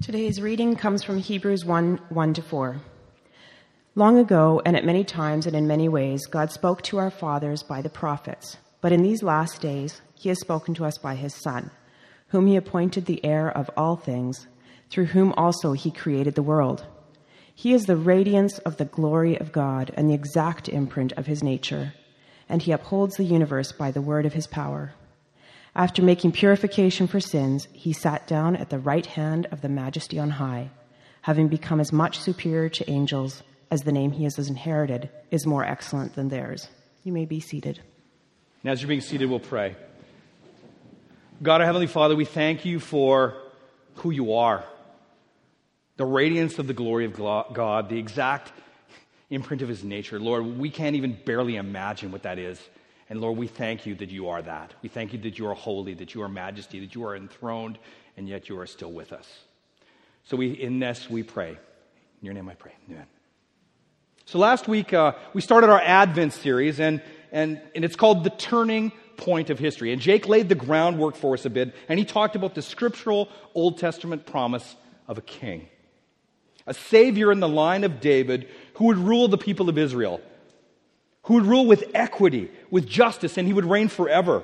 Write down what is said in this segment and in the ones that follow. Today's reading comes from Hebrews 1:1-4. Long ago, and at many times and in many ways, God spoke to our fathers by the prophets. But in these last days, he has spoken to us by his Son, whom he appointed the heir of all things, through whom also he created the world. He is the radiance of the glory of God and the exact imprint of his nature, and he upholds the universe by the word of his power. After making purification for sins, he sat down at the right hand of the Majesty on high, having become as much superior to angels as the name he has inherited is more excellent than theirs. You may be seated. And as you're being seated, we'll pray. God, our Heavenly Father, we thank you for who you are. The radiance of the glory of God, the exact imprint of his nature. Lord, we can't even barely imagine what that is. And Lord, we thank you that you are that. We thank you that you are holy, that you are majesty, that you are enthroned, and yet you are still with us. So in this we pray. In your name I pray. Amen. So last week we started our Advent series, and it's called The Turning Point of History. And Jake laid the groundwork for us a bit, and he talked about the scriptural Old Testament promise of a king. A savior in the line of David who would rule the people of Israel, who would rule with equity, with justice, and he would reign forever.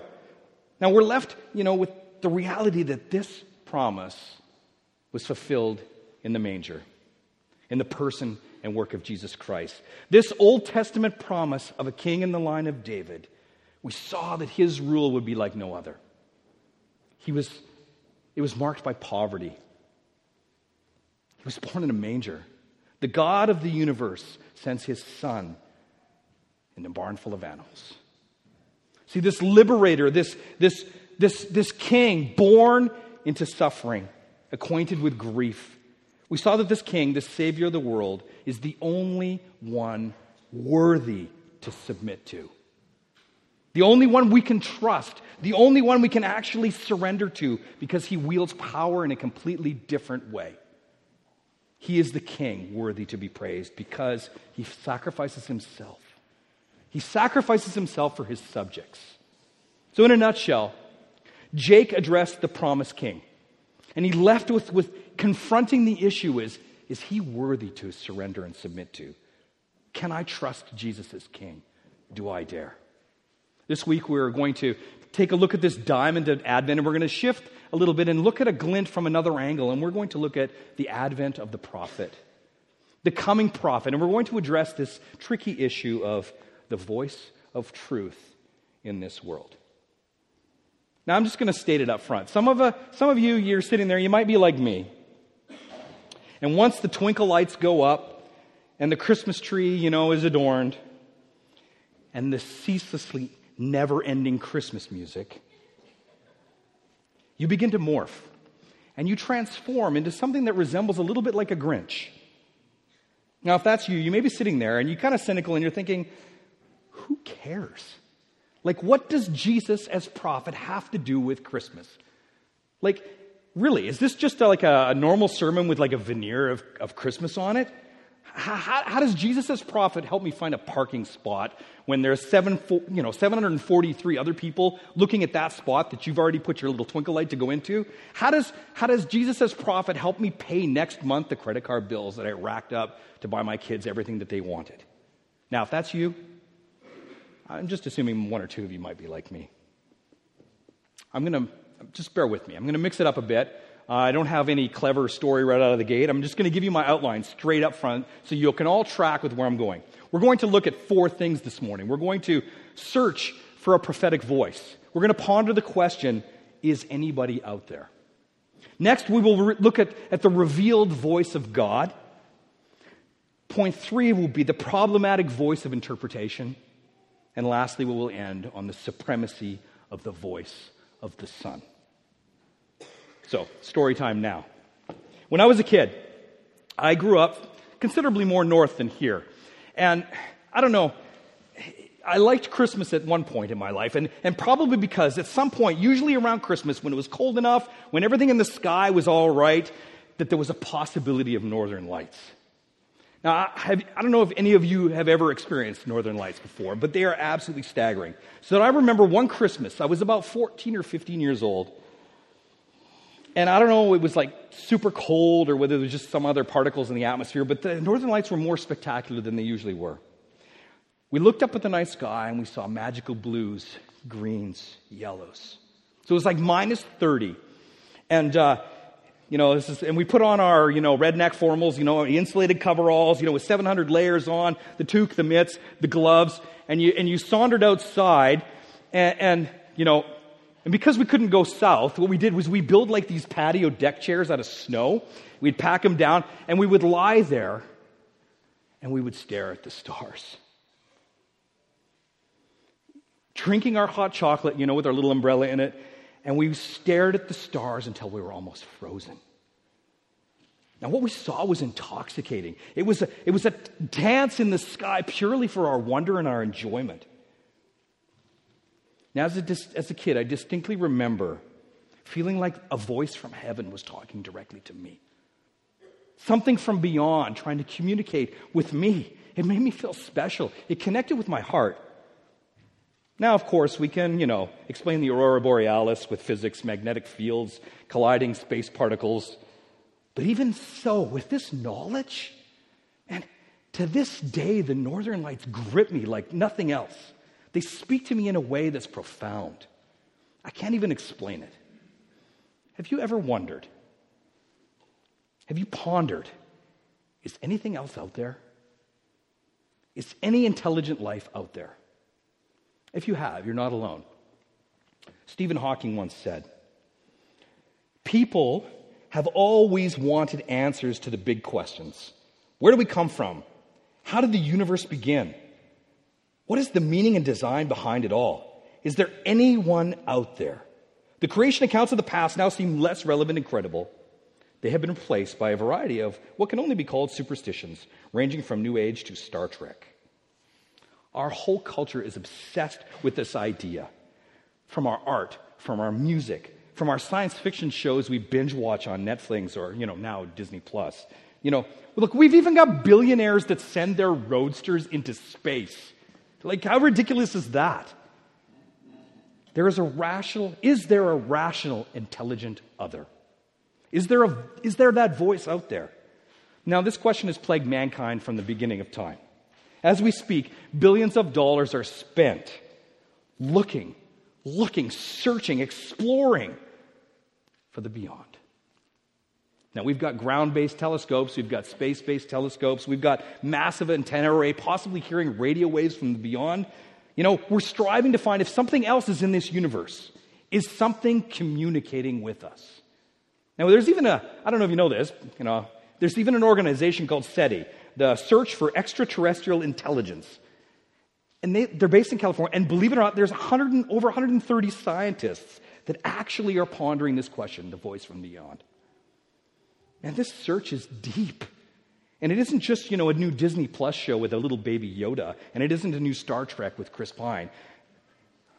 Now we're left, with the reality that this promise was fulfilled in the manger, in the person and work of Jesus Christ. This Old Testament promise of a king in the line of David, we saw that his rule would be like no other. It was marked by poverty. He was born in a manger. The God of the universe sends his Son in a barn full of animals. See, this liberator, this king born into suffering, acquainted with grief. We saw that this king, the Savior of the world, is the only one worthy to submit to. The only one we can trust. The only one we can actually surrender to, because he wields power in a completely different way. He is the king worthy to be praised because he sacrifices himself. He sacrifices himself for his subjects. So in a nutshell, Jake addressed the promised king. And he left with confronting the issue is he worthy to surrender and submit to? Can I trust Jesus as king? Do I dare? This week we're going to take a look at this diamond of Advent, and we're going to shift a little bit and look at a glint from another angle, and we're going to look at the advent of the prophet, the coming prophet, and we're going to address this tricky issue of the voice of truth in this world. Now, I'm just going to state it up front. Some of you, you're sitting there, you might be like me, and once the twinkle lights go up and the Christmas tree, is adorned, and the ceaselessly never-ending Christmas music, you begin to morph, and you transform into something that resembles a little bit like a Grinch. Now, if that's you, you may be sitting there, and you're kind of cynical, and you're thinking, who cares? Like, what does Jesus as prophet have to do with Christmas? Like, really, is this just a normal sermon with like a veneer of Christmas on it? How does Jesus as prophet help me find a parking spot when there's 743 other people looking at that spot that you've already put your little twinkle light to go into? How does Jesus as prophet help me pay next month the credit card bills that I racked up to buy my kids everything that they wanted? Now, if that's you, I'm just assuming one or two of you might be like me. I'm going to just bear with me. I'm going to mix it up a bit. I don't have any clever story right out of the gate. I'm just going to give you my outline straight up front so you can all track with where I'm going. We're going to look at four things this morning. We're going to search for a prophetic voice. We're going to ponder the question, is anybody out there? Next, we will look at the revealed voice of God. Point three will be the problematic voice of interpretation. And lastly, we will end on the supremacy of the voice of the Son. So, story time now. When I was a kid, I grew up considerably more north than here. And I don't know, I liked Christmas at one point in my life, and probably because at some point, usually around Christmas, when it was cold enough, when everything in the sky was all right, that there was a possibility of northern lights. Now, I don't know if any of you have ever experienced northern lights before, but they are absolutely staggering. So I remember one Christmas, I was about 14 or 15 years old, And I don't know, it was like super cold or whether there was just some other particles in the atmosphere, but the northern lights were more spectacular than they usually were. We looked up at the night sky and we saw magical blues, greens, yellows. So it was like minus 30. And, and we put on our, redneck formals, insulated coveralls, with 700 layers on, the toque, the mitts, the gloves, and you sauntered outside and because we couldn't go south, what we did was we built like these patio deck chairs out of snow. We'd pack them down, and we would lie there, and we would stare at the stars. Drinking our hot chocolate, with our little umbrella in it, and we stared at the stars until we were almost frozen. Now, what we saw was intoxicating. It was a dance in the sky purely for our wonder and our enjoyment. Now, as a kid, I distinctly remember feeling like a voice from heaven was talking directly to me. Something from beyond trying to communicate with me. It made me feel special. It connected with my heart. Now, of course, we can, explain the aurora borealis with physics, magnetic fields, colliding space particles. But even so, with this knowledge, and to this day, the northern lights grip me like nothing else. They speak to me in a way that's profound. I can't even explain it. Have you ever wondered? Have you pondered? Is anything else out there? Is any intelligent life out there? If you have, you're not alone. Stephen Hawking once said, "People have always wanted answers to the big questions. Where do we come from? How did the universe begin? What is the meaning and design behind it all? Is there anyone out there? The creation accounts of the past now seem less relevant and credible. They have been replaced by a variety of what can only be called superstitions, ranging from New Age to Star Trek." Our whole culture is obsessed with this idea. From our art, from our music, from our science fiction shows we binge watch on Netflix or, now Disney Plus. Look, we've even got billionaires that send their roadsters into space. Like, how ridiculous is that? Is there a rational, intelligent other? Is there that voice out there? Now, this question has plagued mankind from the beginning of time. As we speak, billions of dollars are spent looking, searching, exploring for the beyond. Now, we've got ground-based telescopes, we've got space-based telescopes, we've got massive antenna array, possibly hearing radio waves from the beyond. We're striving to find if something else is in this universe. Is something communicating with us? Now, there's even I don't know if you know this, there's even an organization called SETI, the Search for Extraterrestrial Intelligence. And they're based in California, and believe it or not, there's over 130 scientists that actually are pondering this question, the voice from beyond. And this search is deep. And it isn't just, a new Disney Plus show with a little baby Yoda. And it isn't a new Star Trek with Chris Pine.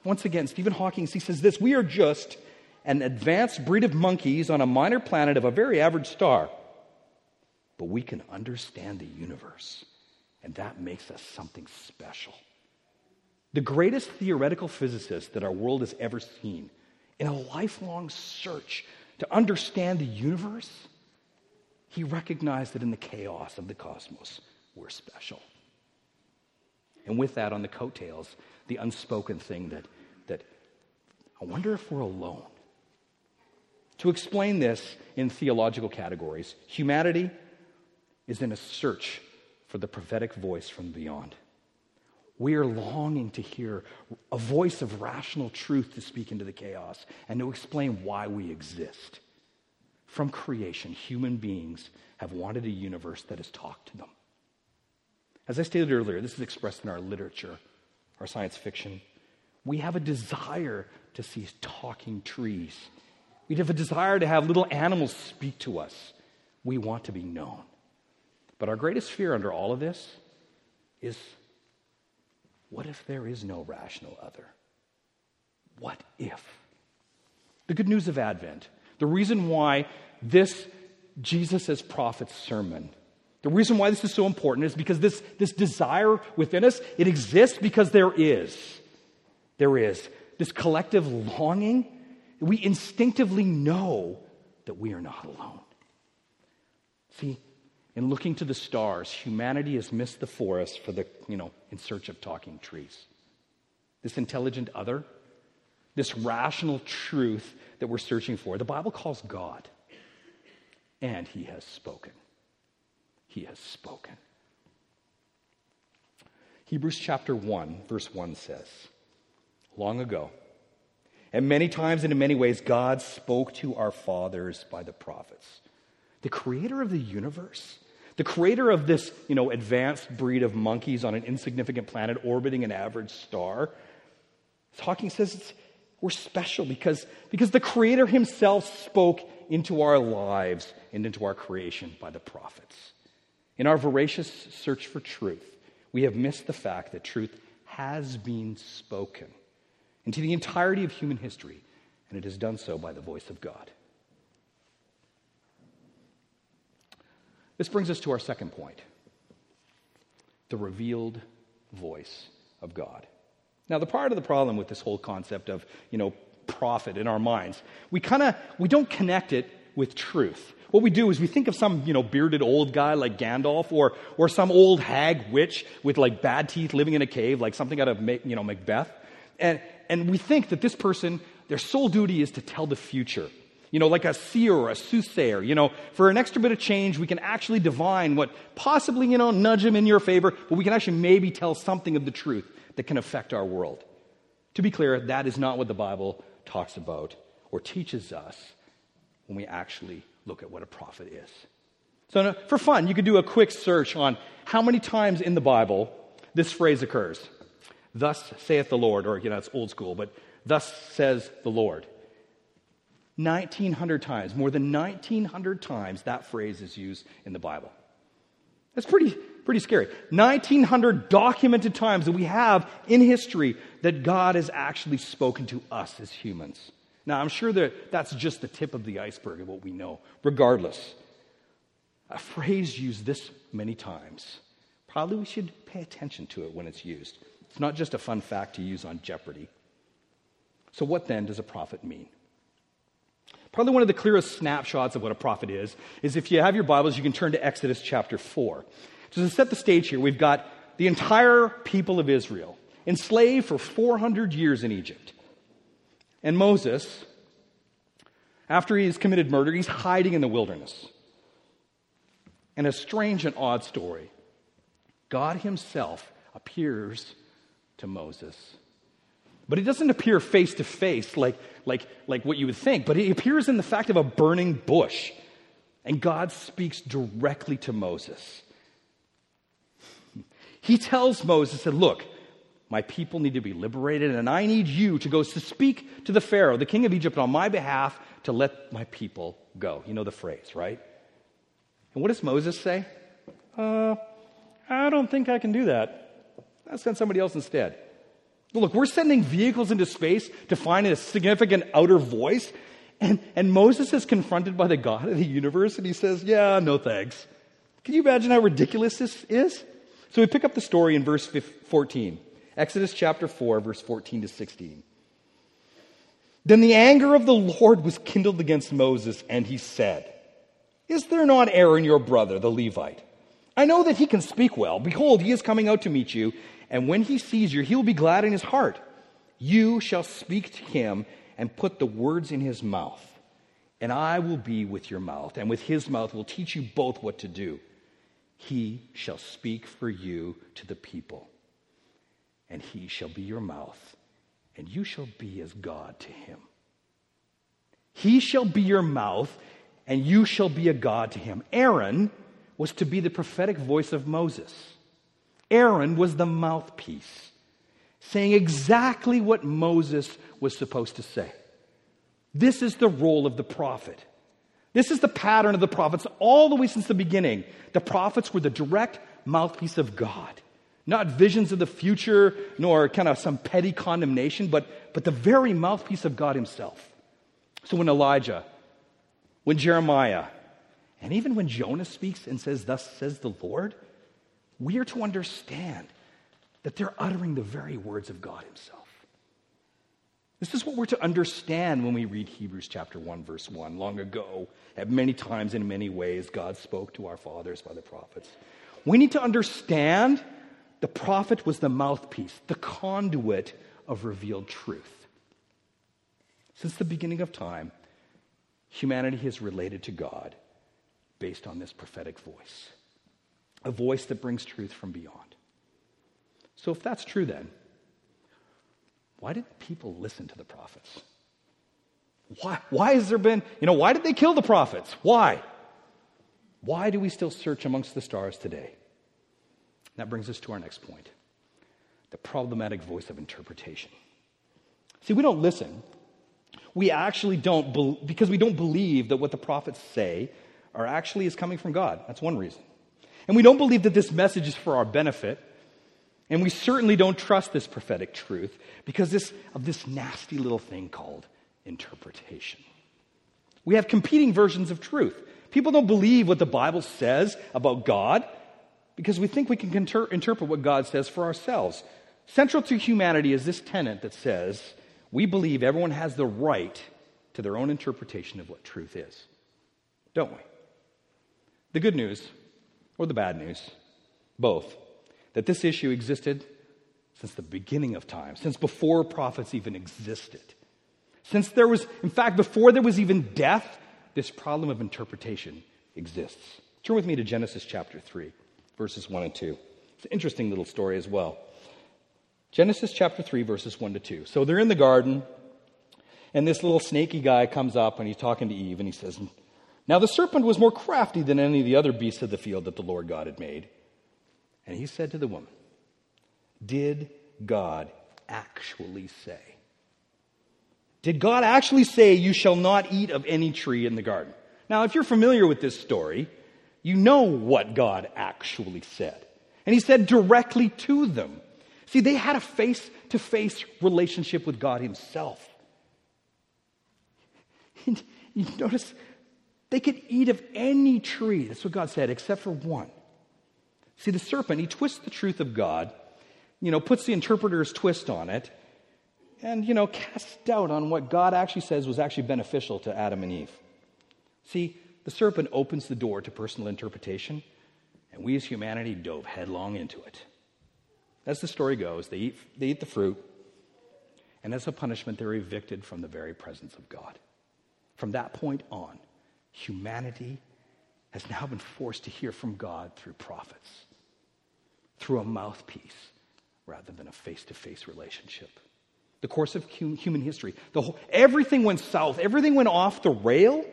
Once again, Stephen Hawking, he says this, "We are just an advanced breed of monkeys on a minor planet of a very average star. But we can understand the universe. And that makes us something special." The greatest theoretical physicist that our world has ever seen, in a lifelong search to understand the universe, he recognized that in the chaos of the cosmos, we're special. And with that, on the coattails, the unspoken thing that I wonder if we're alone. To explain this in theological categories, humanity is in a search for the prophetic voice from beyond. We are longing to hear a voice of rational truth to speak into the chaos and to explain why we exist. From creation, human beings have wanted a universe that has talked to them. As I stated earlier, this is expressed in our literature, our science fiction. We have a desire to see talking trees. We have a desire to have little animals speak to us. We want to be known. But our greatest fear under all of this is, what if there is no rational other? What if? The good news of Advent, the reason why this Jesus as Prophet sermon, the reason why this is so important is because this desire within us, it exists because there is this collective longing. We instinctively know that we are not alone. See, in looking to the stars, humanity has missed the forest for the, in search of talking trees. This intelligent other, this rational truth that we're searching for, the Bible calls God. And he has spoken. He has spoken. Hebrews chapter 1, verse 1 says, long ago, and many times and in many ways, God spoke to our fathers by the prophets. The creator of the universe, the creator of this, advanced breed of monkeys on an insignificant planet orbiting an average star. Hawking says we're special because the creator himself spoke into our lives and into our creation by the prophets. In our voracious search for truth, we have missed the fact that truth has been spoken into the entirety of human history, and it has done so by the voice of God. This brings us to our second point, the revealed voice of God. Now, the part of the problem with this whole concept of, prophet in our minds, we don't connect it with truth. What we do is we think of some, bearded old guy like Gandalf or some old hag witch with like bad teeth living in a cave, like something out of, Macbeth. And we think that this person, their sole duty is to tell the future. Like a seer or a soothsayer, for an extra bit of change, we can actually divine what possibly, nudge him in your favor, but we can actually maybe tell something of the truth that can affect our world. To be clear, that is not what the Bible talks about or teaches us when we actually look at what a prophet is. So for fun, you could do a quick search on how many times in the Bible this phrase occurs. Thus saith the Lord, or, it's old school, but thus says the Lord. 1,900 times, more than 1,900 times that phrase is used in the Bible. That's pretty scary. 1,900 documented times that we have in history that God has actually spoken to us as humans. Now, I'm sure that that's just the tip of the iceberg of what we know. Regardless, a phrase used this many times, probably we should pay attention to it when it's used. It's not just a fun fact to use on Jeopardy. So what then does a prophet mean? Probably one of the clearest snapshots of what a prophet is if you have your Bibles, you can turn to Exodus chapter 4. So to set the stage here, we've got the entire people of Israel enslaved for 400 years in Egypt. And Moses, after he's committed murder, he's hiding in the wilderness. And a strange and odd story. God himself appears to Moses. But it doesn't appear face to face like what you would think, but it appears in the fact of a burning bush. And God speaks directly to Moses. He tells Moses that, look, my people need to be liberated, and I need you to go to speak to the Pharaoh, the king of Egypt, on my behalf to let my people go. You know the phrase, right? And what does Moses say? I don't think I can do that. I'll send somebody else instead. Look, we're sending vehicles into space to find a significant outer voice. And Moses is confronted by the God of the universe, and he says, yeah, no thanks. Can you imagine how ridiculous this is? So we pick up the story in verse 14. Exodus chapter 4, verse 14 to 16. Then the anger of the Lord was kindled against Moses, and he said, is there not Aaron your brother, the Levite? I know that he can speak well. Behold, he is coming out to meet you. And when he sees you, he will be glad in his heart. You shall speak to him and put the words in his mouth. And I will be with your mouth, and with his mouth will teach you both what to do. He shall speak for you to the people, and he shall be your mouth, and you shall be as God to him. He shall be your mouth, and you shall be a God to him. Aaron was to be the prophetic voice of Moses. Aaron was the mouthpiece, saying exactly what Moses was supposed to say. This is the role of the prophet. This is the pattern of the prophets all the way since the beginning. The prophets were the direct mouthpiece of God. Not visions of the future, nor kind of some petty condemnation, but the very mouthpiece of God himself. So when Elijah, when Jeremiah, and even when Jonah speaks and says, thus says the Lord, we are to understand that they're uttering the very words of God himself. This is what we're to understand when we read Hebrews chapter 1, verse 1. Long ago, at many times in many ways, God spoke to our fathers by the prophets. We need to understand the prophet was the mouthpiece, the conduit of revealed truth. Since the beginning of time, humanity has related to God based on this prophetic voice, a voice that brings truth from beyond. So if that's true then, why did people listen to the prophets? Why has there been, why did they kill the prophets? Why? Why do we still search amongst the stars today? That brings us to our next point, the problematic voice of interpretation. See, we don't listen. We actually don't, because we don't believe that what the prophets say are actually is coming from God. That's one reason. And we don't believe that this message is for our benefit. And we certainly don't trust this prophetic truth because of this nasty little thing called interpretation. We have competing versions of truth. People don't believe what the Bible says about God because we think we can interpret what God says for ourselves. Central to humanity is this tenet that says we believe everyone has the right to their own interpretation of what truth is, don't we? The good news, or the bad news, both, that this issue existed since the beginning of time, since before prophets even existed. Since there was, in fact, before there was even death, this problem of interpretation exists. Turn with me to Genesis chapter 3, verses 1 and 2. It's an interesting little story as well. Genesis chapter 3, verses 1 to 2. So they're in the garden, and this little snaky guy comes up, and he's talking to Eve, and he says, "Now the serpent was more crafty than any of the other beasts of the field that the Lord God had made. And he said to the woman, 'Did God actually say? Did God actually say you shall not eat of any tree in the garden?'" Now, if you're familiar with this story, you know what God actually said. And he said directly to them. See, they had a face-to-face relationship with God himself. And you notice they could eat of any tree. That's what God said, except for one. See, the serpent, he twists the truth of God, puts the interpreter's twist on it, and, casts doubt on what God actually says was actually beneficial to Adam and Eve. See, the serpent opens the door to personal interpretation, and we as humanity dove headlong into it. As the story goes, they eat the fruit, and as a punishment, they're evicted from the very presence of God. From that point on, humanity has now been forced to hear from God through prophets, through a mouthpiece rather than a face-to-face relationship. The course of human history, everything went south, everything went off the rail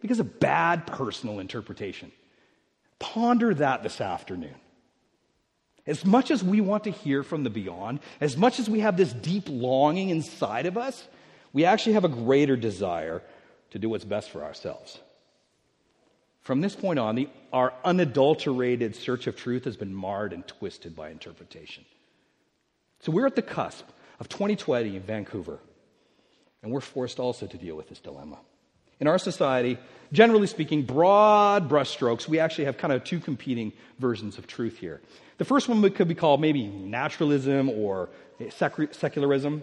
because of bad personal interpretation. Ponder that this afternoon. As much as we want to hear from the beyond, as much as we have this deep longing inside of us, we actually have a greater desire to do what's best for ourselves. From this point on, our unadulterated search of truth has been marred and twisted by interpretation. So we're at the cusp of 2020 in Vancouver, and we're forced also to deal with this dilemma. In our society, generally speaking, broad brushstrokes, we actually have kind of two competing versions of truth here. The first one could be called maybe naturalism or secularism.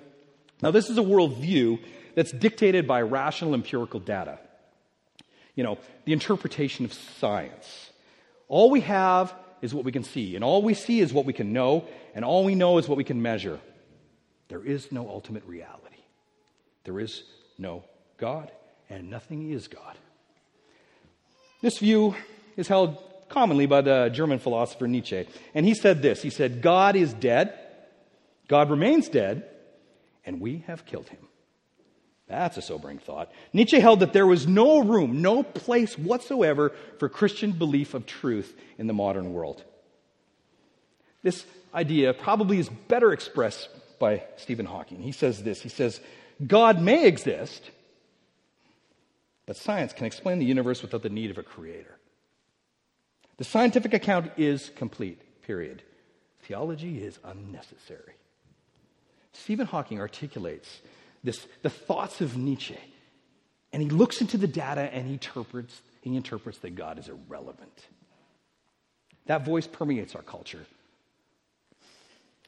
Now, this is a worldview that's dictated by rational empirical data. The interpretation of science. All we have is what we can see, and all we see is what we can know, and all we know is what we can measure. There is no ultimate reality. There is no God, and nothing is God. This view is held commonly by the German philosopher Nietzsche, and he said this. He said, "God is dead, God remains dead, and we have killed him." That's a sobering thought. Nietzsche held that there was no room, no place whatsoever for Christian belief of truth in the modern world. This idea probably is better expressed by Stephen Hawking. He says this, he says, "God may exist, but science can explain the universe without the need of a creator. The scientific account is complete, period. Theology is unnecessary." Stephen Hawking articulates the thoughts of Nietzsche, and he looks into the data and he interprets that God is irrelevant. That voice permeates our culture,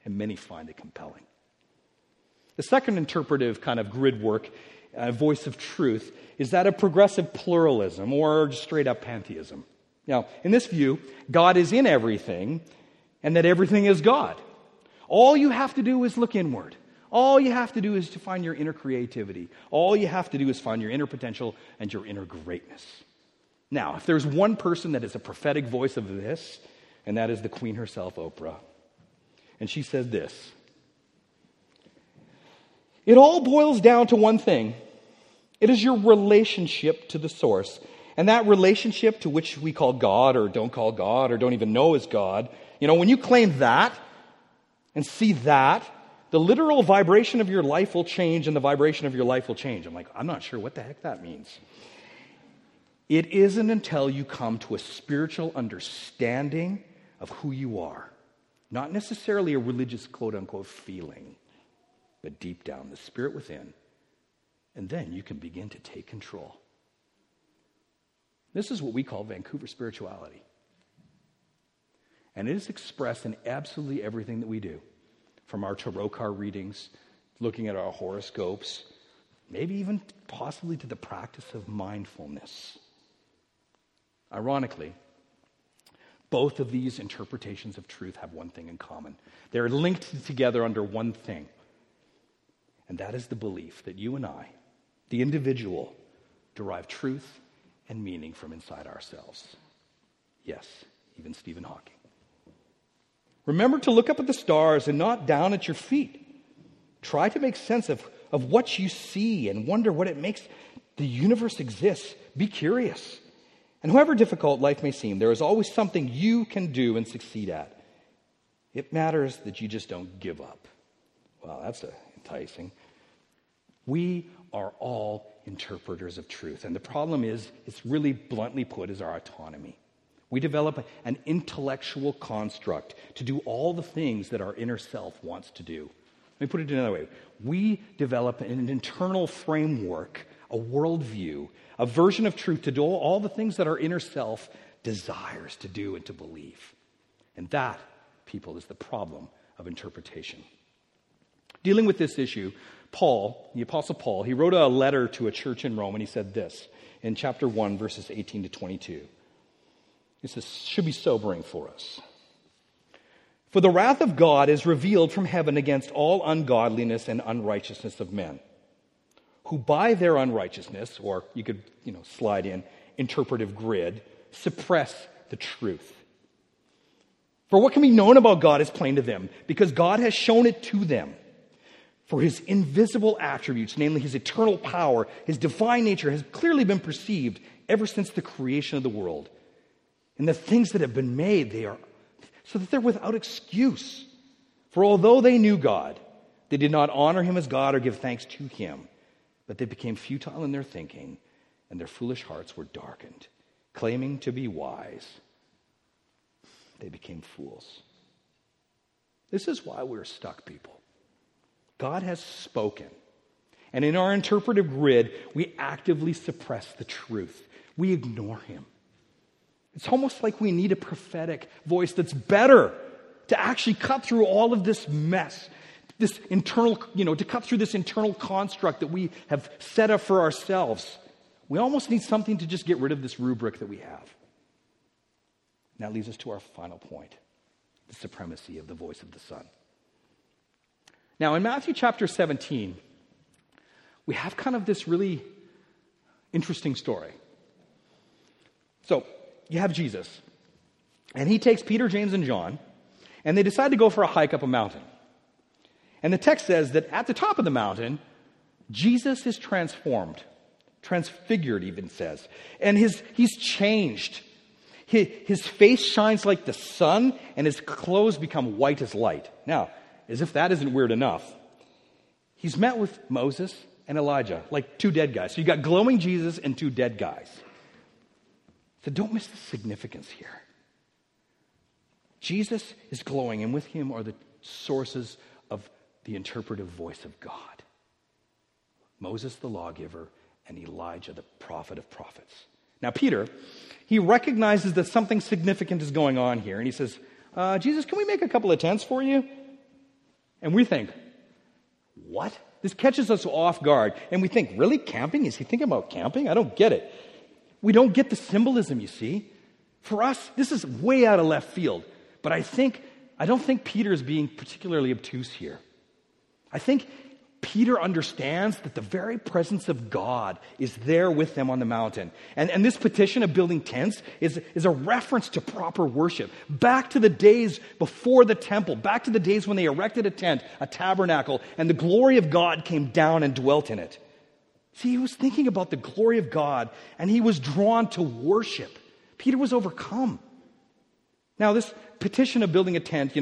and many find it compelling. The second interpretive kind of grid work, voice of truth, is that of progressive pluralism or just straight-up pantheism. Now, in this view, God is in everything and that everything is God. All you have to do is look inward. All you have to do is to find your inner creativity. All you have to do is find your inner potential and your inner greatness. Now, if there's one person that is a prophetic voice of this, and that is the queen herself, Oprah. And she said this: "It all boils down to one thing. It is your relationship to the source. And that relationship to which we call God or don't call God or don't even know is God, you know, when you claim that and see that, the literal vibration of your life will change and the vibration of your life will change." I'm like, I'm not sure what the heck that means. It isn't until you come to a spiritual understanding of who you are, not necessarily a religious quote-unquote feeling, but deep down, the spirit within, and then you can begin to take control. This is what we call Vancouver spirituality. And it is expressed in absolutely everything that we do, from our tarot card readings, looking at our horoscopes, maybe even possibly to the practice of mindfulness. Ironically, both of these interpretations of truth have one thing in common. They're linked together under one thing, and that is the belief that you and I, the individual, derive truth and meaning from inside ourselves. Yes, even Stephen Hawking. Remember to look up at the stars and not down at your feet. Try to make sense of what you see and wonder what it makes the universe exist. Be curious. And however difficult life may seem, there is always something you can do and succeed at. It matters that you just don't give up. Wow, that's enticing. We are all interpreters of truth. And the problem is, it's really bluntly put, is our autonomy. We develop an intellectual construct to do all the things that our inner self wants to do. Let me put it another way. We develop an internal framework, a worldview, a version of truth to do all the things that our inner self desires to do and to believe. And that, people, is the problem of interpretation. Dealing with this issue, Paul, the Apostle Paul, he wrote a letter to a church in Rome, and he said this in chapter 1, verses 18 to 22. This should be sobering for us. "For the wrath of God is revealed from heaven against all ungodliness and unrighteousness of men, who by their unrighteousness," or you could, slide in interpretive grid, "suppress the truth. For what can be known about God is plain to them, because God has shown it to them. For his invisible attributes, namely his eternal power, his divine nature, has clearly been perceived ever since the creation of the world. And the things that have been made, they are so that they're without excuse. For although they knew God, they did not honor him as God or give thanks to him, but they became futile in their thinking, and their foolish hearts were darkened. Claiming to be wise, they became fools." This is why we're stuck, people. God has spoken, and in our interpretive grid, we actively suppress the truth. We ignore him. It's almost like we need a prophetic voice that's better to actually cut through all of this mess, this internal, to cut through this internal construct that we have set up for ourselves. We almost need something to just get rid of this rubric that we have. And that leads us to our final point, the supremacy of the voice of the Son. Now, in Matthew chapter 17, we have kind of this really interesting story. So, you have Jesus, and he takes Peter, James, and John, and they decide to go for a hike up a mountain. And the text says that at the top of the mountain, Jesus is transfigured, even says, and he's changed. His face shines like the sun, and his clothes become white as light. Now, as if that isn't weird enough, he's met with Moses and Elijah, like two dead guys. So you got glowing Jesus and two dead guys. So don't miss the significance here. Jesus is glowing, and with him are the sources of the interpretive voice of God: Moses, the lawgiver, and Elijah, the prophet of prophets. Now, Peter, he recognizes that something significant is going on here, and he says, Jesus, can we make a couple of tents for you? And we think, What? This catches us off guard. And we think, really, camping? Is he thinking about camping? I don't get it. We don't get the symbolism, you see. For us, this is way out of left field. But I don't think Peter is being particularly obtuse here. I think Peter understands that the very presence of God is there with them on the mountain. And this petition of building tents is a reference to proper worship. Back to the days before the temple, back to the days when they erected a tent, a tabernacle, and the glory of God came down and dwelt in it. See, he was thinking about the glory of God, and he was drawn to worship. Peter was overcome. Now, this petition of building a tent,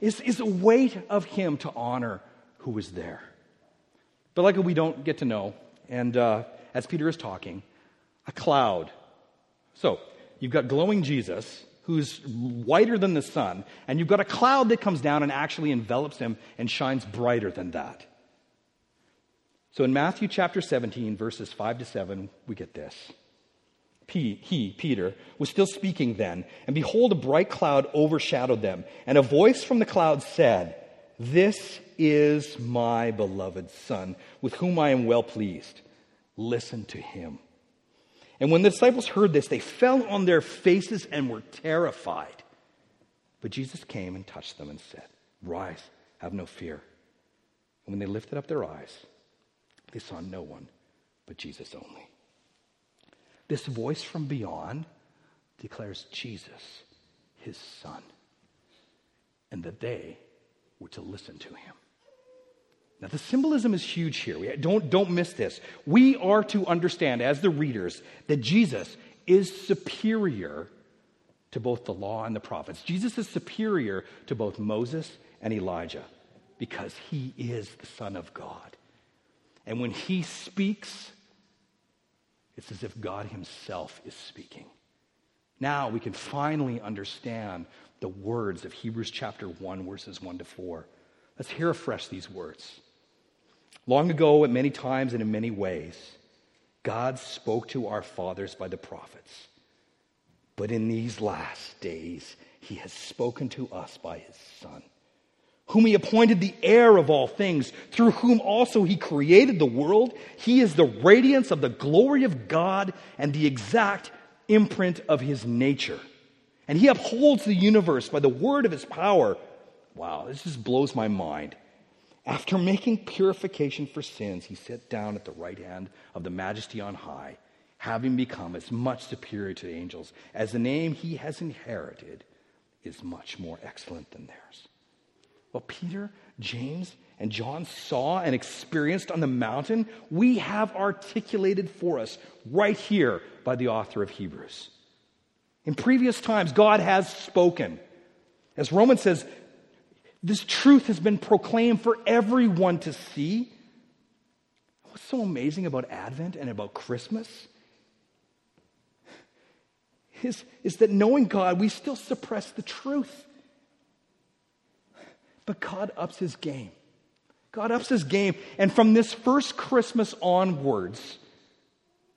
is a weight of him to honor who was there. But likely we don't get to know, and as Peter is talking, a cloud. So, you've got glowing Jesus, who's whiter than the sun, and you've got a cloud that comes down and actually envelops him and shines brighter than that. So in Matthew chapter 17, verses 5-7, we get this. Peter, was still speaking then, and behold, a bright cloud overshadowed them, and a voice from the cloud said, "This is my beloved Son, with whom I am well pleased. Listen to him." And when the disciples heard this, they fell on their faces and were terrified. But Jesus came and touched them and said, "Rise, have no fear." And when they lifted up their eyes, they saw no one but Jesus only. This voice from beyond declares Jesus, his Son, and that they were to listen to him. Now, the symbolism is huge here. Don't miss this. We are to understand, as the readers, that Jesus is superior to both the law and the prophets. Jesus is superior to both Moses and Elijah because he is the Son of God. And when he speaks, it's as if God himself is speaking. Now we can finally understand the words of Hebrews chapter 1, verses 1-4. Let's hear afresh these words. "Long ago, at many times and in many ways, God spoke to our fathers by the prophets. But in these last days, he has spoken to us by his Son, whom he appointed the heir of all things, through whom also he created the world. He is the radiance of the glory of God and the exact imprint of his nature. And he upholds the universe by the word of his power." Wow, this just blows my mind. "After making purification for sins, he sat down at the right hand of the Majesty on high, having become as much superior to the angels as the name he has inherited is much more excellent than theirs." What Peter, James, and John saw and experienced on the mountain, we have articulated for us right here by the author of Hebrews. In previous times, God has spoken. As Romans says, this truth has been proclaimed for everyone to see. What's so amazing about Advent and about Christmas is that knowing God, we still suppress the truth. But God ups his game. God ups his game. And from this first Christmas onwards,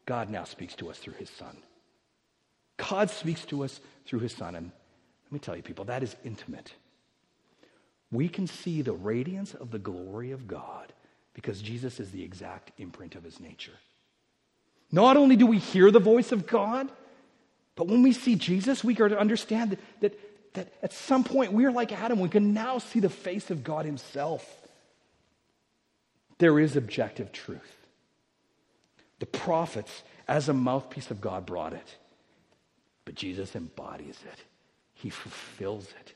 God now speaks to us through his Son. God speaks to us through his Son. And let me tell you, people, that is intimate. We can see the radiance of the glory of God because Jesus is the exact imprint of his nature. Not only do we hear the voice of God, but when we see Jesus, we are to understand that at some point we are like Adam. We can now see the face of God himself. There is objective truth. The prophets, as a mouthpiece of God, brought it. But Jesus embodies it. He fulfills it.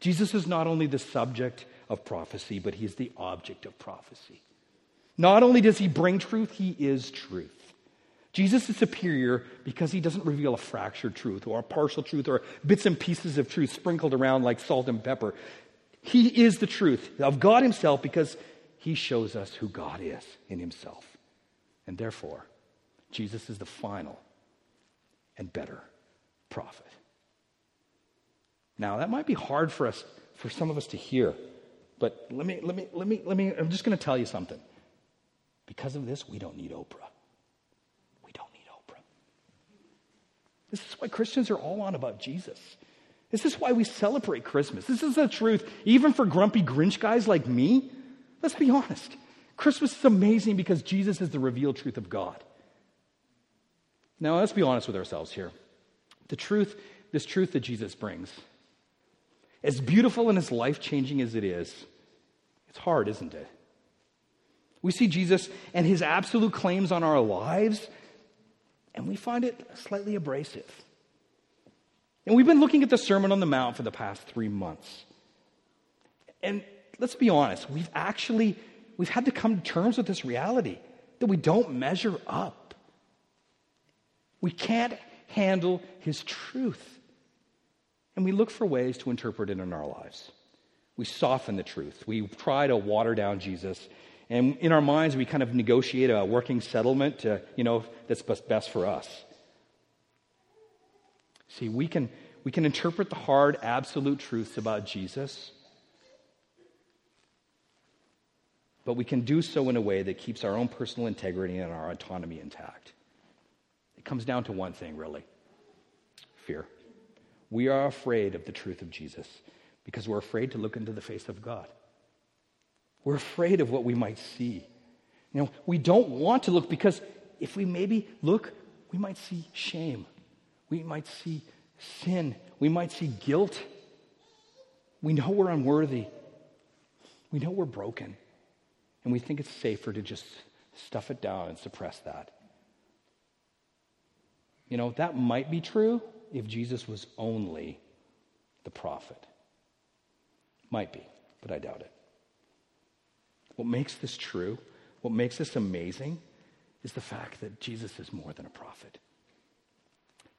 Jesus is not only the subject of prophecy, but he is the object of prophecy. Not only does he bring truth, he is truth. Jesus is superior because he doesn't reveal a fractured truth or a partial truth or bits and pieces of truth sprinkled around like salt and pepper. He is the truth of God himself because he shows us who God is in himself. And therefore, Jesus is the final and better prophet. Now, that might be hard for some of us to hear, but I'm just going to tell you something. Because of this, we don't need Oprah. We don't need Oprah. This is why Christians are all on about Jesus. This is why we celebrate Christmas. This is the truth, even for grumpy Grinch guys like me. Let's be honest. Christmas is amazing because Jesus is the revealed truth of God. Now, let's be honest with ourselves here. The truth, this truth that Jesus brings, as beautiful and as life-changing as it is, it's hard, isn't it? We see Jesus and his absolute claims on our lives, and we find it slightly abrasive. And we've been looking at the Sermon on the Mount for the past 3 months. And let's be honest, we've had to come to terms with this reality that we don't measure up. We can't handle his truth. And we look for ways to interpret it in our lives. We soften the truth. We try to water down Jesus. And in our minds, we kind of negotiate a working settlement to, that's best for us. See, we can interpret the hard, absolute truths about Jesus, but we can do so in a way that keeps our own personal integrity and our autonomy intact. It comes down to one thing, really. Fear. We are afraid of the truth of Jesus because we're afraid to look into the face of God. We're afraid of what we might see. We don't want to look because if we maybe look, we might see shame. We might see sin. We might see guilt. We know we're unworthy. We know we're broken. And we think it's safer to just stuff it down and suppress that. That might be true if Jesus was only the prophet. Might be, but I doubt it. What makes this true, what makes this amazing, is the fact that Jesus is more than a prophet.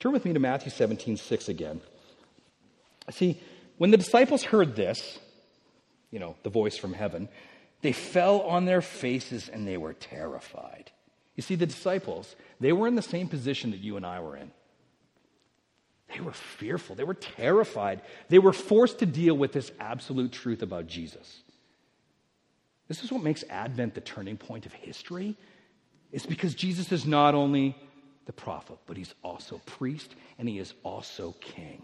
Turn with me to Matthew 17:6 again. See, when the disciples heard this, the voice from heaven, they fell on their faces and they were terrified. You see, the disciples, they were in the same position that you and I were in. They were fearful. They were terrified. They were forced to deal with this absolute truth about Jesus. This is what makes Advent the turning point of history. It's because Jesus is not only the prophet, but he's also priest and he is also king.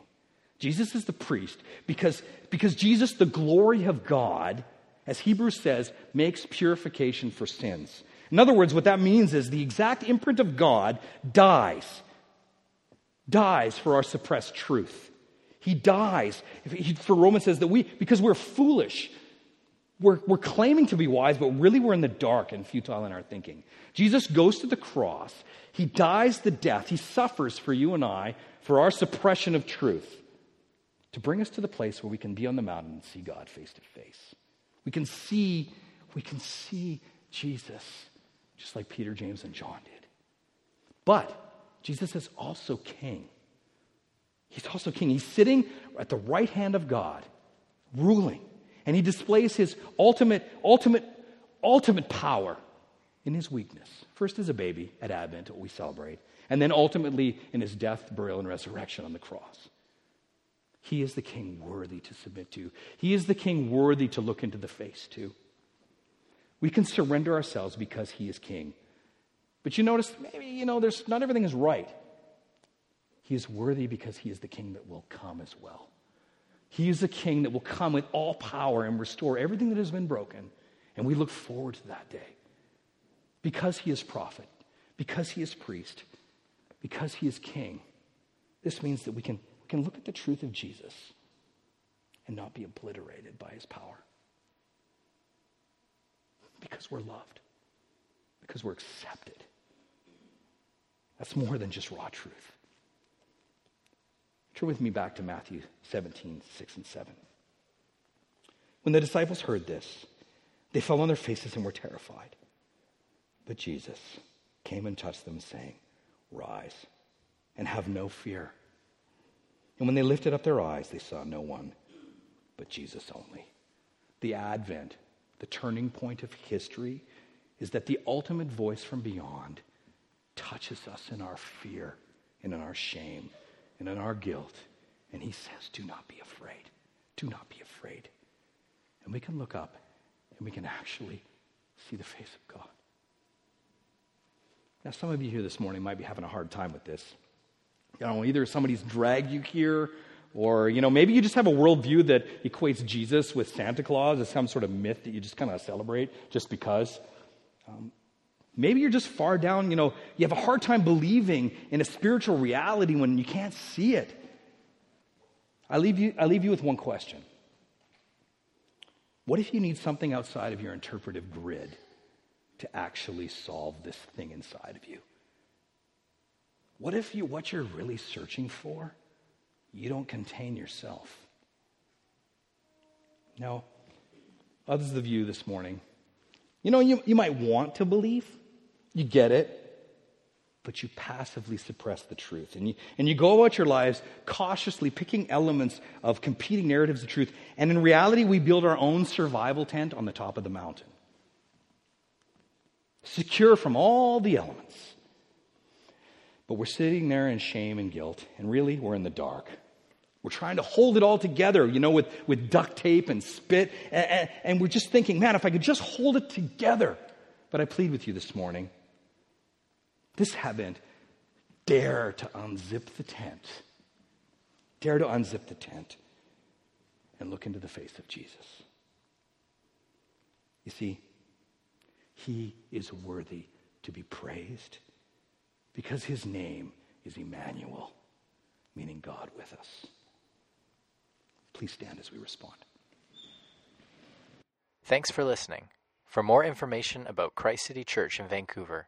Jesus is the priest because Jesus, the glory of God, as Hebrews says, makes purification for sins. In other words, what that means is the exact imprint of God dies for our suppressed truth. He dies. For Romans says that because we're foolish, we're claiming to be wise, but really we're in the dark and futile in our thinking. Jesus goes to the cross. He dies the death. He suffers for you and I, for our suppression of truth, to bring us to the place where we can be on the mountain and see God face to face. We can see Jesus, just like Peter, James, and John did. But Jesus is also king. He's also king. He's sitting at the right hand of God, ruling. And he displays his ultimate power in his weakness. First as a baby at Advent, what we celebrate, and then ultimately in his death, burial, and resurrection on the cross. He is the king worthy to submit to. He is the king worthy to look into the face to. We can surrender ourselves because he is king. But you notice, maybe, there's not everything is right. He is worthy because he is the king that will come as well. He is the king that will come with all power and restore everything that has been broken. And we look forward to that day. Because he is prophet, because he is priest, because he is king, this means that we can look at the truth of Jesus and not be obliterated by his power. Because we're loved. Because we're accepted. That's more than just raw truth. Turn with me back to Matthew 17:6 and 7. When the disciples heard this, they fell on their faces and were terrified. But Jesus came and touched them, saying, "Rise and have no fear." And when they lifted up their eyes, they saw no one but Jesus only. The Advent, the turning point of history, is that the ultimate voice from beyond touches us in our fear and in our shame and in our guilt. And he says, do not be afraid. Do not be afraid. And we can look up and we can actually see the face of God. Now, some of you here this morning might be having a hard time with this. Either somebody's dragged you here or, maybe you just have a worldview that equates Jesus with Santa Claus as some sort of myth that you just kind of celebrate just because. Maybe you're just far down, you have a hard time believing in a spiritual reality when you can't see it. I leave you with one question. What if you need something outside of your interpretive grid to actually solve this thing inside of you? What if what you're really searching for, you don't contain yourself? Now, others of you this morning, you might want to believe, you get it, but you passively suppress the truth. And you go about your lives cautiously picking elements of competing narratives of truth. And in reality, we build our own survival tent on the top of the mountain, secure from all the elements. But we're sitting there in shame and guilt, and really, we're in the dark. We're trying to hold it all together, with duct tape and spit. And we're just thinking, man, if I could just hold it together. But I plead with you this morning, this Advent, dare to unzip the tent. Dare to unzip the tent and look into the face of Jesus. You see, he is worthy to be praised because his name is Emmanuel, meaning God with us. Please stand as we respond. Thanks for listening. For more information about Christ City Church in Vancouver,